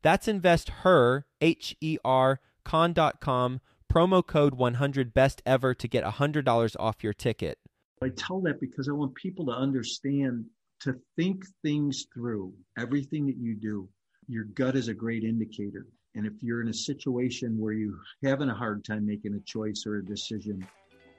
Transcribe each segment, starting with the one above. That's InvestHer, H-E-R, Con.com, promo code 100BESTEVER to get $100 off your ticket. I tell that because I want people to understand to think things through. Everything that you do, your gut is a great indicator. And if you're in a situation where you're having a hard time making a choice or a decision,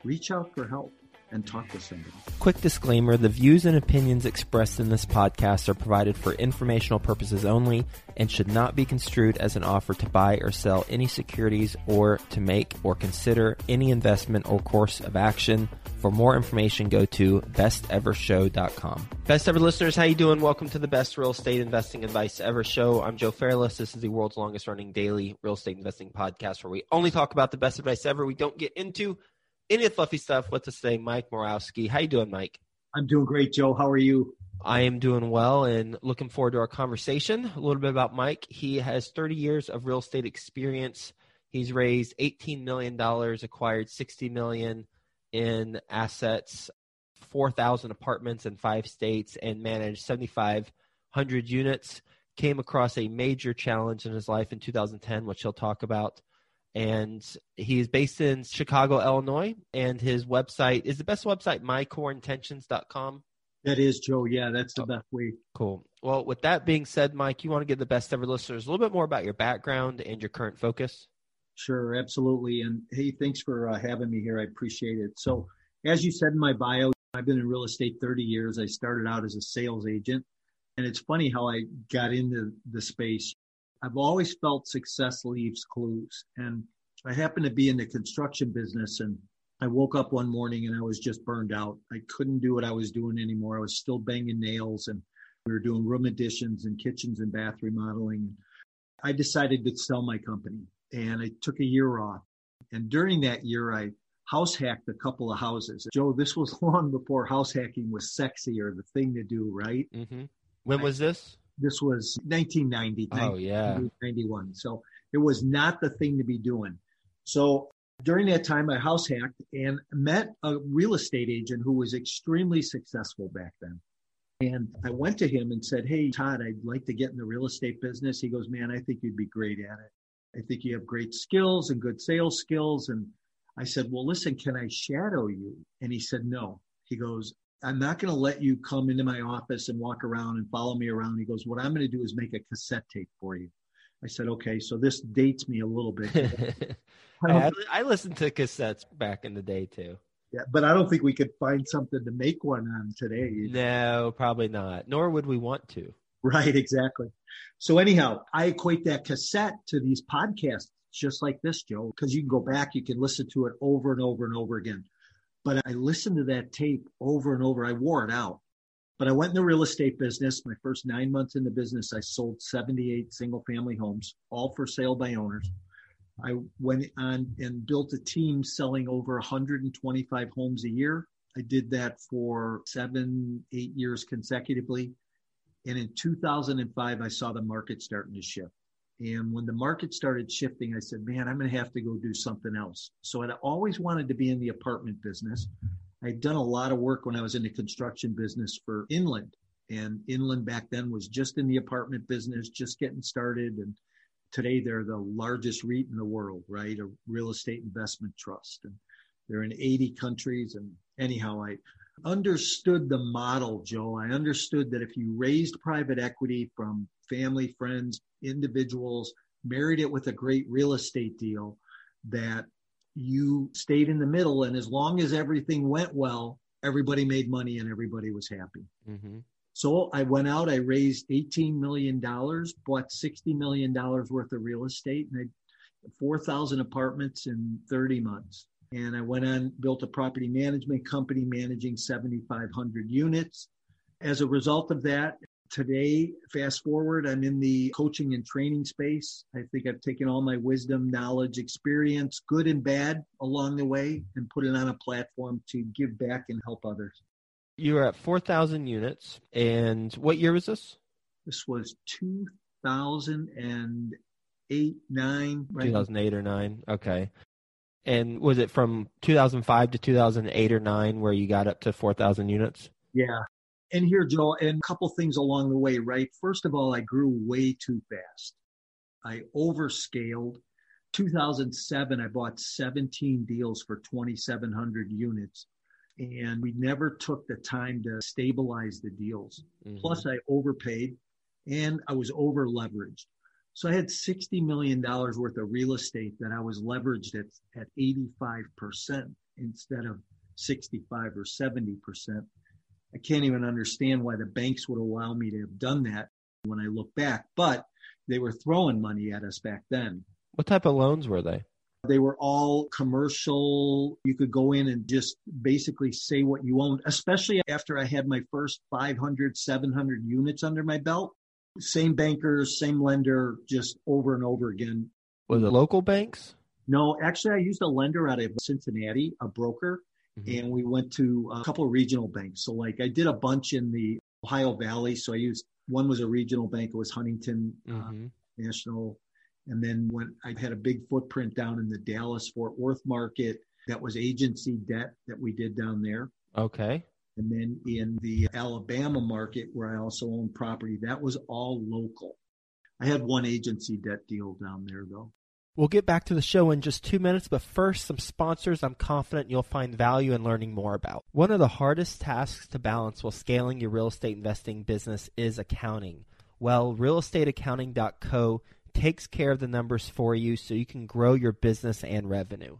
reach out for help and talk to somebody. Quick disclaimer, the views and opinions expressed in this podcast are provided for informational purposes only and should not be construed as an offer to buy or sell any securities or to make or consider any investment or course of action. For more information, go to bestevershow.com. Best Ever listeners, how you doing? Welcome to the Best Real Estate Investing Advice Ever Show. I'm Joe Fairless. This is the world's longest running daily real estate investing podcast where we only talk about the best advice ever. We don't get into any of the fluffy stuff. What's us say, Mike Morawski. How you doing, Mike? I'm doing great, Joe. How are you? I am doing well and looking forward to our conversation. A little bit about Mike. He has 30 years of real estate experience. He's raised $18 million, acquired $60 million in assets, 4,000 apartments in 5 states, and managed 7,500 units. Came across a major challenge in his life in 2010, which he'll talk about. And he's based in Chicago, Illinois, and his website is the best website, MyCoreIntentions.com. That is, Joe. Yeah, that's the best way. Cool. Well, with that being said, Mike, you want to give the Best Ever listeners a little bit more about your background and your current focus? Sure, absolutely. And hey, thanks for having me here. I appreciate it. So as you said in my bio, I've been in real estate 30 years. I started out as a sales agent, and it's funny how I got into the space. I've always felt success leaves clues. And I happened to be in the construction business, and I woke up one morning and I was just burned out. I couldn't do what I was doing anymore. I was still banging nails, and we were doing room additions and kitchens and bath remodeling. I decided to sell my company, and I took a year off. And during that year, I house hacked a couple of houses. Joe, this was long before house hacking was sexy or the thing to do, right? Mm-hmm. When was this? This was 1990, oh, yeah. 1991. So it was not the thing to be doing. So during that time, I house hacked and met a real estate agent who was extremely successful back then. And I went to him and said, hey, Todd, I'd like to get in the real estate business. He goes, man, I think you'd be great at it. I think you have great skills and good sales skills. And I said, well, listen, can I shadow you? And he said, no. He goes, I'm not going to let you come into my office and walk around and follow me around. He goes, what I'm going to do is make a cassette tape for you. I said, okay, so this dates me a little bit. I listened to cassettes back in the day too. Yeah, but I don't think we could find something to make one on today. No, probably not. Nor would we want to. Right, exactly. So anyhow, I equate that cassette to these podcasts just like this, Joe, because you can go back, you can listen to it over and over and over again. But I listened to that tape over and over. I wore it out. But I went in the real estate business. My first 9 months in the business, I sold 78 single-family homes, all for sale by owners. I went on and built a team selling over 125 homes a year. I did that for 7-8 years consecutively. And in 2005, I saw the market starting to shift. And when the market started shifting, I said, man, I'm going to have to go do something else. So I'd always wanted to be in the apartment business. I'd done a lot of work when I was in the construction business for Inland. And Inland back then was just in the apartment business, just getting started. And today they're the largest REIT in the world, right? A real estate investment trust. And they're in 80 countries. And anyhow, I understood the model, Joe. I understood that if you raised private equity from family, friends, individuals, married it with a great real estate deal, that you stayed in the middle, and as long as everything went well, everybody made money and everybody was happy. Mm-hmm. So I went out, I raised $18 million, bought $60 million worth of real estate, and I 4,000 apartments in 30 months. And I went on, built a property management company managing 7,500 units. As a result of that, today, fast forward, I'm in the coaching and training space. I think I've taken all my wisdom, knowledge, experience, good and bad along the way, and put it on a platform to give back and help others. You were at 4,000 units. And what year was this? This was 2008, 9. Right? 2008 or 9. Okay. And was it from 2005 to 2008 or 9 where you got up to 4,000 units? Yeah. And here, Joel, and a couple things along the way, right? First of all, I grew way too fast. I overscaled. 2007, I bought 17 deals for 2,700 units. And we never took the time to stabilize the deals. Mm-hmm. Plus, I overpaid and I was over leveraged. So I had $60 million worth of real estate that I was leveraged at 85% instead of 65 or 70%. I can't even understand why the banks would allow me to have done that when I look back, but they were throwing money at us back then. What type of loans were they? They were all commercial. You could go in and just basically say what you owned, especially after I had my first 500, 700 units under my belt. Same bankers, same lender, just over and over again. Was it local banks? No, actually, I used a lender out of Cincinnati, a broker, mm-hmm. and we went to a couple of regional banks. So like I did a bunch in the Ohio Valley. So I used, one was a regional bank. It was Huntington mm-hmm. National. And then when I had a big footprint down in the Dallas-Fort Worth market, that was agency debt that we did down there. Okay. And then in the Alabama market, where I also owned property, that was all local. I had one agency debt deal down there, though. We'll get back to the show in just 2 minutes, but first, some sponsors I'm confident you'll find value in learning more about. One of the hardest tasks to balance while scaling your real estate investing business is accounting. Well, realestateaccounting.co takes care of the numbers for you so you can grow your business and revenue.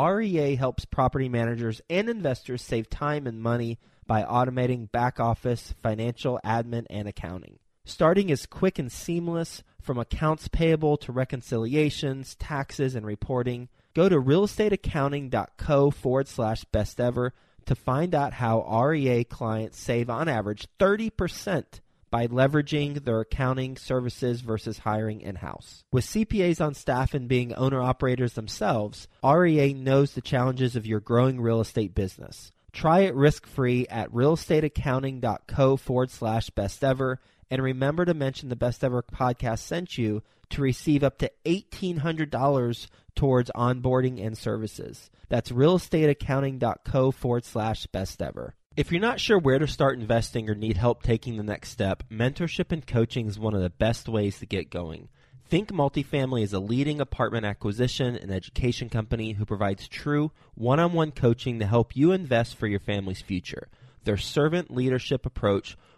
REA helps property managers and investors save time and money by automating back office, financial, admin, and accounting. Starting is quick and seamless, from accounts payable to reconciliations, taxes, and reporting. Go to realestateaccounting.co/bestever to find out how REA clients save on average 30% by leveraging their accounting services versus hiring in-house. With CPAs on staff and being owner-operators themselves, REA knows the challenges of your growing real estate business. Try it risk-free at realestateaccounting.co/bestever, and remember to mention the Best Ever podcast sent you to receive up to $1,800 towards onboarding and services. That's realestateaccounting.co/bestever. If you're not sure where to start investing or need help taking the next step, mentorship and coaching is one of the best ways to get going. Think Multifamily is a leading apartment acquisition and education company who provides true one-on-one coaching to help you invest for your family's future. Their servant leadership approach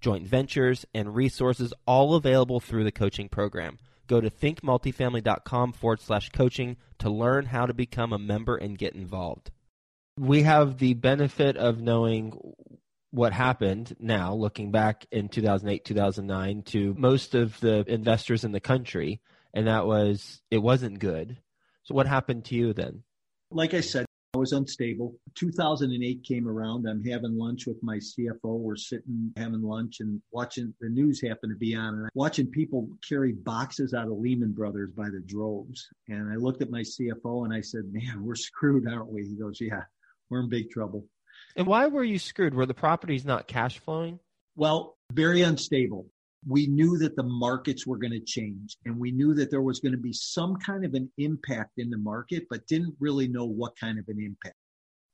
joint ventures, and resources all available through the coaching program. Go to thinkmultifamily.com/coaching to learn how to become a member and get involved. We have the benefit of knowing what happened now, looking back in 2008, 2009, to most of the investors in the country, and that was, it wasn't good. So what happened to you then? Like I said, I was unstable. 2008 came around. I'm having lunch with my CFO. We're sitting having lunch and watching the news happen to be on, and I'm watching people carry boxes out of Lehman Brothers by the droves. And I looked at my CFO and I said, "Man, we're screwed, aren't we?" He goes, "Yeah, we're in big trouble." And why were you screwed? Were the properties not cash flowing? Well, very unstable. we knew that the markets were going to change, and we knew that there was going to be some kind of an impact in the market, but didn't really know what kind of an impact.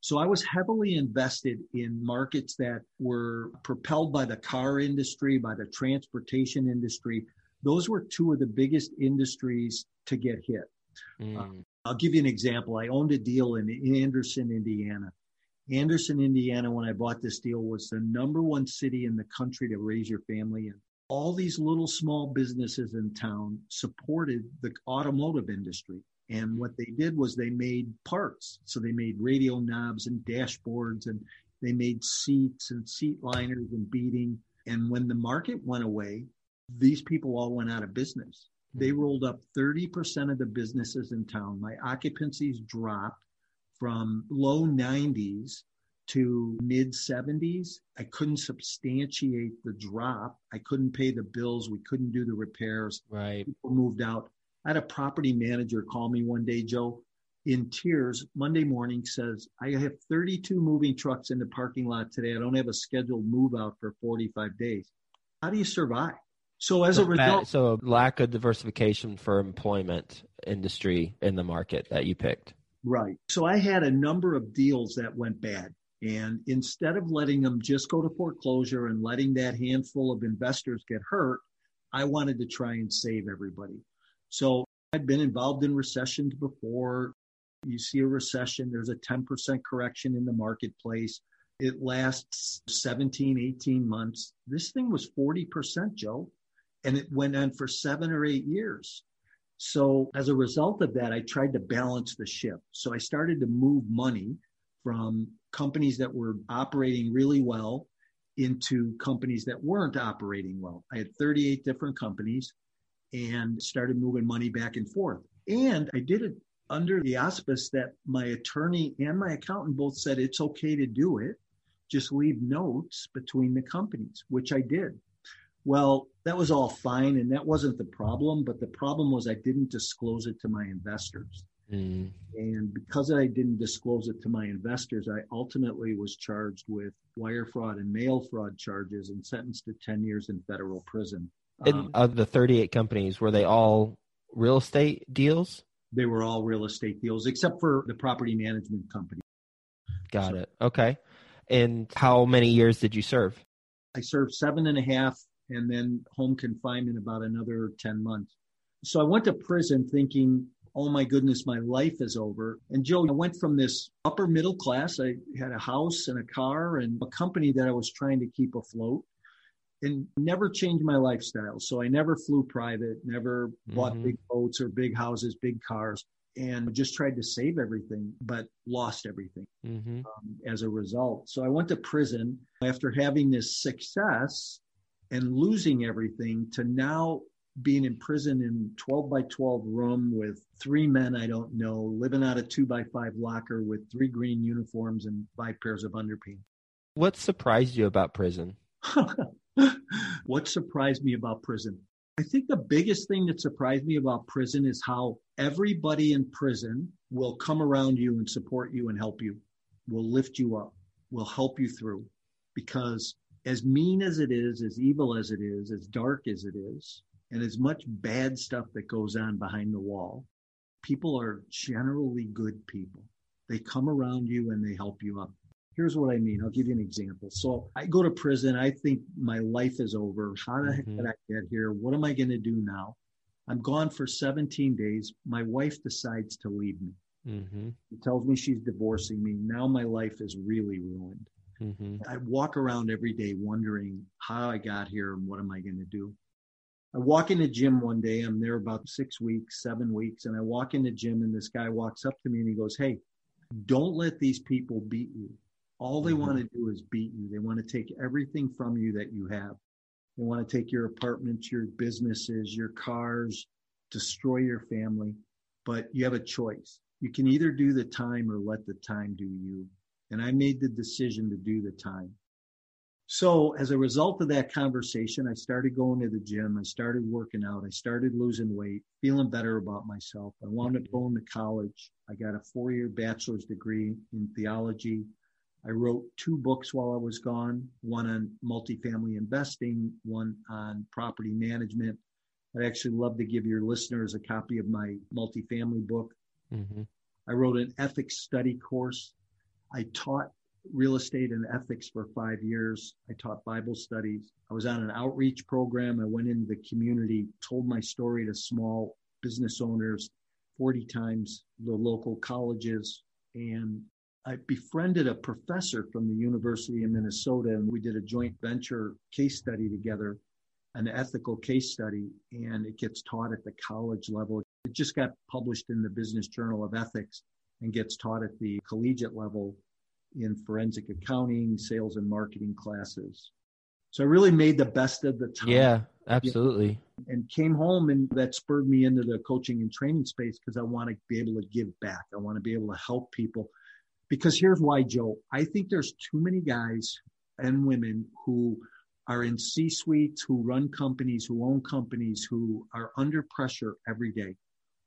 So I was heavily invested in markets that were propelled by the car industry, by the transportation industry. Those were two of the biggest industries to get hit. I'll give you an example. I owned a deal in Anderson, Indiana. Anderson, Indiana, when I bought this deal, was the number one city in the country to raise your family in. All these little small businesses in town supported the automotive industry. And what they did was they made parts. So they made radio knobs and dashboards, and they made seats and seat liners and beading. And when the market went away, these people all went out of business. They rolled up 30% of the businesses in town. My occupancies dropped from low 90s to mid 70s. I couldn't substantiate the drop. I couldn't pay the bills. We couldn't do the repairs. Right. People moved out. I had a property manager call me one day, Joe, in tears, Monday morning, says, I have 32 moving trucks in the parking lot today. I don't have a scheduled move out for 45 days. How do you survive? So as a result, so lack of diversification for employment industry in the market that you picked. Right. So I had a number of deals that went bad. And instead of letting them just go to foreclosure and letting that handful of investors get hurt, I wanted to try and save everybody. So I'd been involved in recessions before. You see a recession, there's a 10% correction in the marketplace. It lasts 17, 18 months. This thing was 40%, Joe. And it went on for 7 or 8 years. So as a result of that, I tried to balance the ship. So I started to move money from companies that were operating really well into companies that weren't operating well. I had 38 different companies and started moving money back and forth. And I did it under the auspice that my attorney and my accountant both said, it's okay to do it. Just leave notes between the companies, which I did. Well, that was all fine, and that wasn't the problem, but the problem was I didn't disclose it to my investors. And because I didn't disclose it to my investors, I ultimately was charged with wire fraud and mail fraud charges and sentenced to 10 years in federal prison. And of the 38 companies, were they all real estate deals? They were all real estate deals, except for the property management company. Got it. Okay. And how many years did you serve? I served 7.5. And then home confinement about another 10 months. So I went to prison thinking, oh my goodness, my life is over. And Joe, I went from this upper middle class. I had a house and a car and a company that I was trying to keep afloat, and never changed my lifestyle. So I never flew private, never bought big boats or big houses, big cars, and just tried to save everything, but lost everything as a result. So I went to prison after having this success and losing everything to now being in prison in 12 by 12 room with 3 men I don't know, living out a 2x5 locker with 3 green uniforms and 5 pairs of underpants. What surprised you about prison? What surprised me about prison? I think the biggest thing that surprised me about prison is how everybody in prison will come around you and support you and help you, will lift you up, will help you through, because as mean as it is, as evil as it is, as dark as it is, and as much bad stuff that goes on behind the wall, people are generally good people. They come around you and they help you up. Here's what I mean. I'll give you an example. So I go to prison. I think my life is over. How the heck did I get here? What am I going to do now? I'm gone for 17 days. My wife decides to leave me. She tells me she's divorcing me. Now my life is really ruined. I walk around every day wondering how I got here and what am I going to do. I walk in the gym one day. I'm there about 6 weeks, 7 weeks, and I walk in the gym and this guy walks up to me and he goes, hey, don't let these people beat you. All they want to do is beat you. They want to take everything from you that you have. They want to take your apartments, your businesses, your cars, destroy your family. But you have a choice. You can either do the time or let the time do you. And I made the decision to do the time. So as a result of that conversation, I started going to the gym. I started working out. I started losing weight, feeling better about myself. I wound up going to college. I got a 4-year bachelor's degree in theology. I wrote two books while I was gone, one on multifamily investing, one on property management. I'd actually love to give your listeners a copy of my multifamily book. Mm-hmm. I wrote an ethics study course. I taught real estate and ethics for 5 years. I taught Bible studies. I was on an outreach program. I went into the community, told my story to small business owners 40 times, the local colleges, and I befriended a professor from the University of Minnesota, and we did a joint venture case study together, an ethical case study, and it gets taught at the college level. It just got published in the Business Journal of Ethics and gets taught at the collegiate level in forensic accounting, sales and marketing classes. So I really made the best of the time. Yeah, absolutely. And came home, and that spurred me into the coaching and training space because I want to be able to give back. I want to be able to help people. Because here's why, Joe. I think there's too many guys and women who are in C-suites, who run companies, who own companies, who are under pressure every day,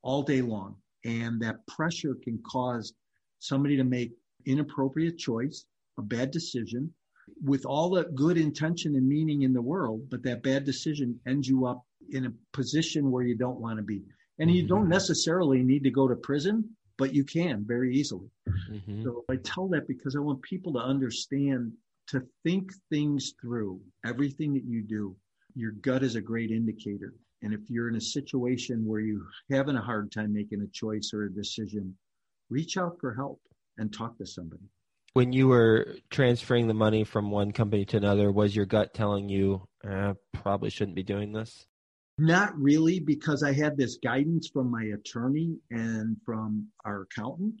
all day long. And that pressure can cause somebody to make inappropriate choice, a bad decision, with all the good intention and meaning in the world, but that bad decision ends you up in a position where you don't want to be. And you don't necessarily need to go to prison, but you can very easily. Mm-hmm. So I tell that because I want people to understand, to think things through. Everything that you do, your gut is a great indicator. And if you're in a situation where you're having a hard time making a choice or a decision, reach out for help and talk to somebody. When you were transferring the money from one company to another, was your gut telling you, probably shouldn't be doing this? Not really, because I had this guidance from my attorney and from our accountant.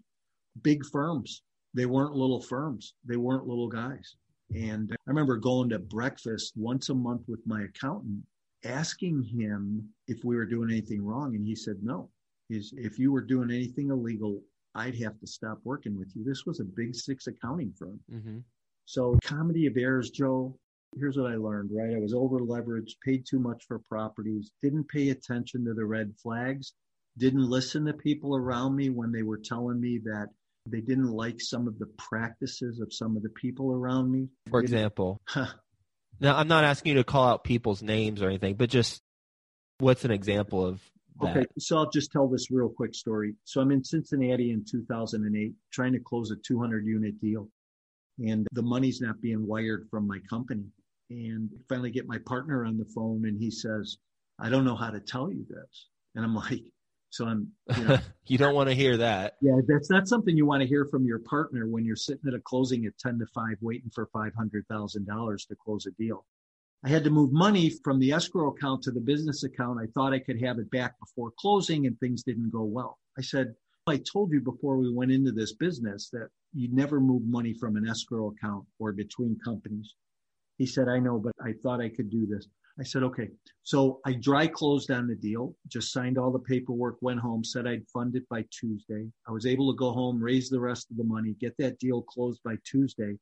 Big firms. They weren't little firms. They weren't little guys. And I remember going to breakfast once a month with my accountant, asking him if we were doing anything wrong. And he said, no. If you were doing anything illegal, I'd have to stop working with you. This was a big six accounting firm. Mm-hmm. So comedy of errors, Joe, here's what I learned, right? I was over leveraged, paid too much for properties, didn't pay attention to the red flags, didn't listen to people around me when they were telling me that they didn't like some of the practices of some of the people around me. For example, now I'm not asking you to call out people's names or anything, but just what's an example of that? Okay, so I'll just tell this real quick story. So I'm in Cincinnati in 2008, trying to close a 200-unit deal, and the money's not being wired from my company. And finally get my partner on the phone, and he says, I don't know how to tell you this. And I'm like, you don't want to hear that. Yeah, that's not something you want to hear from your partner when you're sitting at a closing at 10 to 5 waiting for $500,000 to close a deal. I had to move money from the escrow account to the business account. I thought I could have it back before closing, and things didn't go well. I said, I told you before we went into this business that you never move money from an escrow account or between companies. He said, I know, but I thought I could do this. I said, okay. So I dry closed on the deal, just signed all the paperwork, went home, said I'd fund it by Tuesday. I was able to go home, raise the rest of the money, get that deal closed by Tuesday.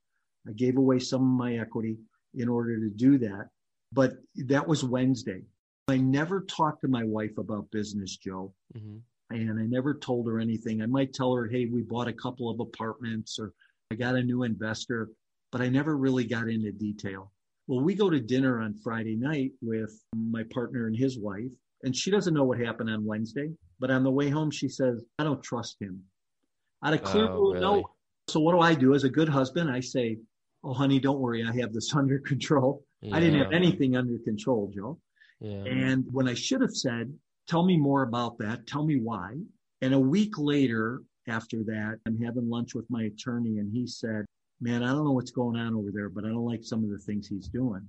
I gave away some of my equity in order to do that. But that was Wednesday. I never talked to my wife about business, Joe. Mm-hmm. And I never told her anything. I might tell her, hey, we bought a couple of apartments, or I got a new investor, but I never really got into detail. Well, we go to dinner on Friday night with my partner and his wife, and she doesn't know what happened on Wednesday, but on the way home, she says, I don't trust him. Out of clear blue, really? No. So what do I do as a good husband? I say, oh, honey, don't worry. I have this under control. Yeah. I didn't have anything under control, Joe. Yeah. And when I should have said, tell me more about that. Tell me why. And a week later after that, I'm having lunch with my attorney, and he said, man, I don't know what's going on over there, but I don't like some of the things he's doing.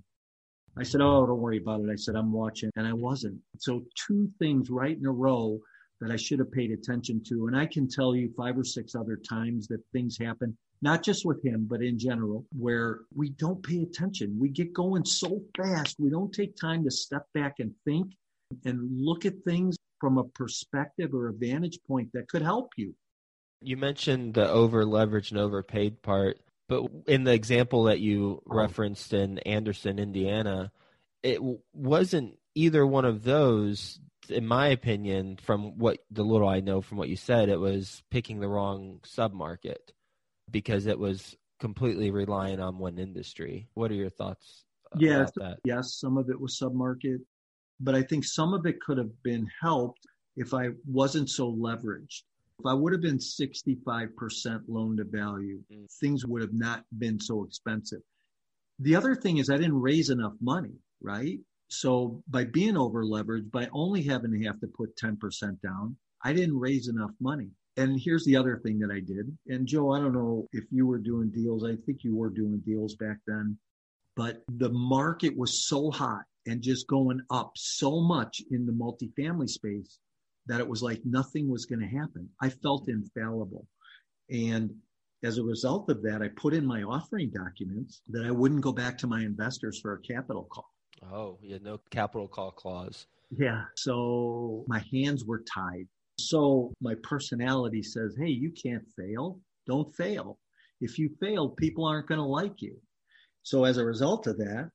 I said, oh, don't worry about it. I said, I'm watching. And I wasn't. So two things right in a row that I should have paid attention to. And I can tell you 5 or 6 other times that things happen, not just with him, but in general, where we don't pay attention. We get going so fast. We don't take time to step back and think and look at things from a perspective or a vantage point that could help you. You mentioned the over-leveraged and overpaid part, but in the example that you referenced in Anderson, Indiana, it wasn't either one of those, in my opinion, from what the little I know from what you said, it was picking the wrong submarket because it was completely reliant on one industry. What are your thoughts about that? Yes, some of it was submarket, but I think some of it could have been helped if I wasn't so leveraged. If I would have been 65% loan to value, things would have not been so expensive. The other thing is I didn't raise enough money, right? So by being over leveraged, by only having to have to put 10% down, I didn't raise enough money. And here's the other thing that I did. And Joe, I don't know if you were doing deals. I think you were doing deals back then, but the market was so hot and just going up so much in the multifamily space that it was like nothing was going to happen. I felt infallible. And as a result of that, I put in my offering documents that I wouldn't go back to my investors for a capital call. Oh, yeah, no capital call clause. Yeah. So my hands were tied. So my personality says, hey, you can't fail. Don't fail. If you fail, people aren't going to like you. So as a result of that,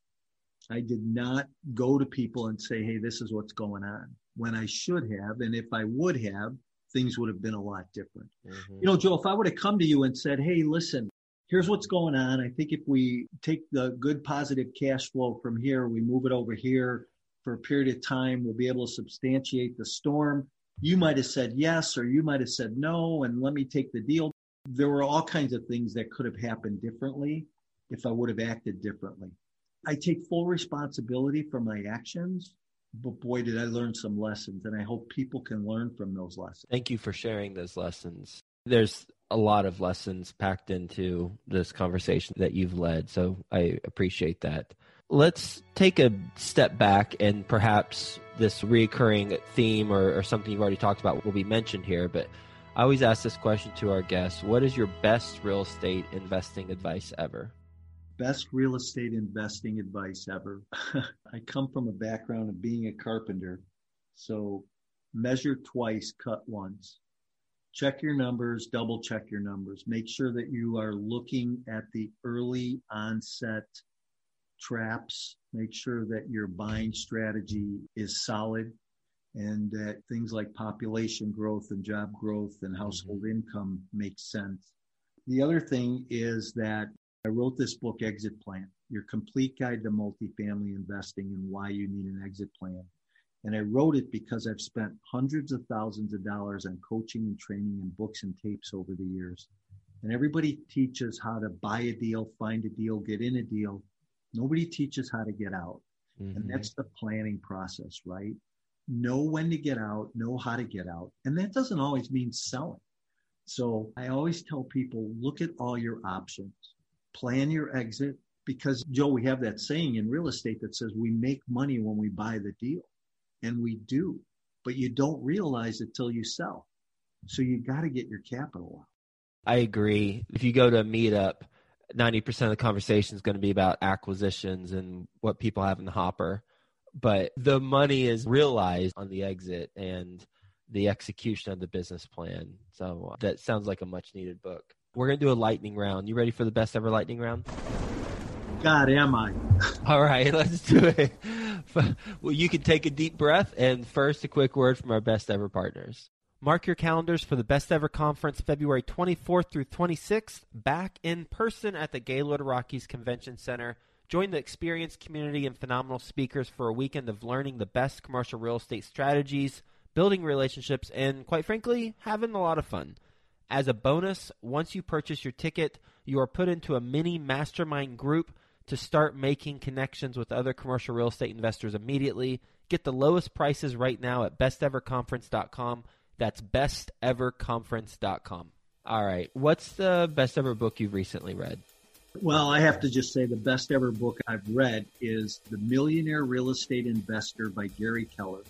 I did not go to people and say, hey, this is what's going on, when I should have. And if I would have, things would have been a lot different. Mm-hmm. You know, Joe, if I would have come to you and said, hey, listen, here's what's going on. I think if we take the good positive cash flow from here, we move it over here for a period of time, we'll be able to substantiate the storm. You might have said yes, or you might have said no, and let me take the deal. There were all kinds of things that could have happened differently if I would have acted differently. I take full responsibility for my actions, but boy, did I learn some lessons, and I hope people can learn from those lessons. Thank you for sharing those lessons. There's a lot of lessons packed into this conversation that you've led, so I appreciate that. Let's take a step back, and perhaps this recurring theme or something you've already talked about will be mentioned here, but I always ask this question to our guests. What is your best real estate investing advice ever? Best real estate investing advice ever. I come from a background of being a carpenter. So measure twice, cut once. Check your numbers, double check your numbers. Make sure that you are looking at the early onset traps. Make sure that your buying strategy is solid and that things like population growth and job growth and household income make sense. The other thing is that I wrote this book, Exit Plan, Your Complete Guide to Multifamily Investing and Why You Need an Exit Plan. And I wrote it because I've spent hundreds of thousands of dollars on coaching and training and books and tapes over the years. And everybody teaches how to buy a deal, find a deal, get in a deal. Nobody teaches how to get out. Mm-hmm. And that's the planning process, right? Know when to get out, know how to get out. And that doesn't always mean selling. So I always tell people, look at all your options, plan your exit, because Joe, we have that saying in real estate that says we make money when we buy the deal. And we do, but you don't realize it till you sell. So you got to get your capital out. I agree. If you go to a meetup, 90% of the conversation is going to be about acquisitions and what people have in the hopper. But the money is realized on the exit and the execution of the business plan. So that sounds like a much needed book. We're going to do a lightning round. You ready for the best ever lightning round? God, am I? All right, let's do it. Well, you can take a deep breath. And first, a quick word from our best ever partners. Mark your calendars for the Best Ever Conference, February 24th through 26th, back in person at the Gaylord Rockies Convention Center. Join the experienced community and phenomenal speakers for a weekend of learning the best commercial real estate strategies, building relationships, and quite frankly, having a lot of fun. As a bonus, once you purchase your ticket, you are put into a mini mastermind group to start making connections with other commercial real estate investors immediately. Get the lowest prices right now at besteverconference.com. That's besteverconference.com. All right. What's the best ever book you've recently read? Well, I have to just say the best ever book I've read is The Millionaire Real Estate Investor by Gary Keller.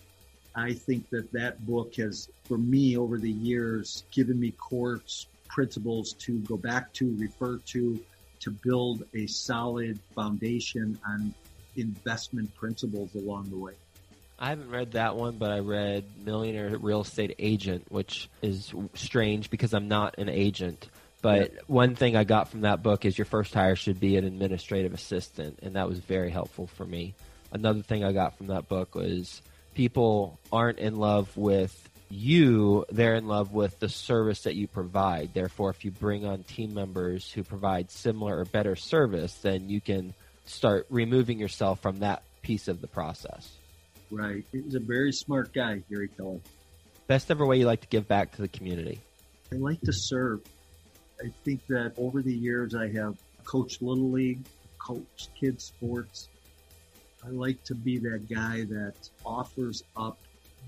I think that that book has, for me over the years, given me core principles to go back to, refer to build a solid foundation on investment principles along the way. I haven't read that one, but I read Millionaire Real Estate Agent, which is strange because I'm not an agent. But one thing I got from that book is your first hire should be an administrative assistant, and that was very helpful for me. Another thing I got from that book was people aren't in love with you, they're in love with the service that you provide. Therefore, if you bring on team members who provide similar or better service, then you can start removing yourself from that piece of the process. Right. He was a very smart guy, Gary Keller. Best ever way you like to give back to the community? I like to serve. I think that over the years, I have coached Little League, coached kids sports. I like to be that guy that offers up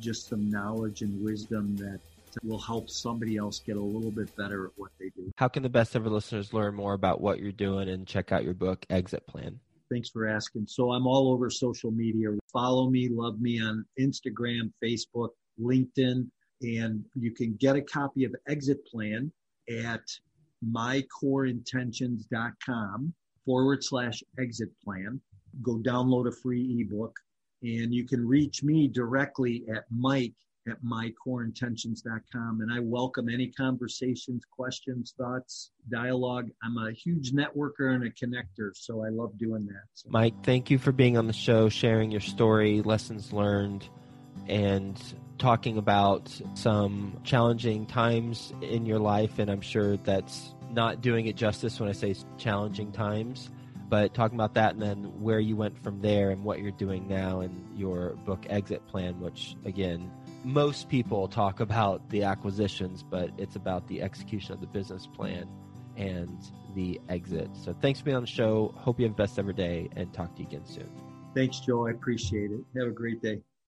just some knowledge and wisdom that will help somebody else get a little bit better at what they do. How can the best ever listeners learn more about what you're doing and check out your book, Exit Plan? Thanks for asking. So I'm all over social media. Follow me, love me on Instagram, Facebook, LinkedIn, and you can get a copy of Exit Plan at mycoreintentions.com/exit plan. Go download a free ebook, and you can reach me directly at mike@mycoreintentions.com. And I welcome any conversations, questions, thoughts, dialogue. I'm a huge networker and a connector, so I love doing that. So. Mike, thank you for being on the show, sharing your story, lessons learned, and talking about some challenging times in your life. And I'm sure that's not doing it justice when I say challenging times, but talking about that and then where you went from there and what you're doing now and your book Exit Plan, which again, most people talk about the acquisitions, but it's about the execution of the business plan and the exit. So thanks for being on the show. Hope you have the best ever day and talk to you again soon. Thanks, Joe. I appreciate it. Have a great day.